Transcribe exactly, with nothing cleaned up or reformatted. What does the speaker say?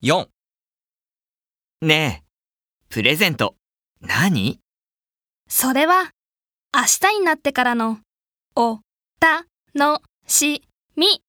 よんねえ、プレゼント何？それは明日になってからのおたのしみ。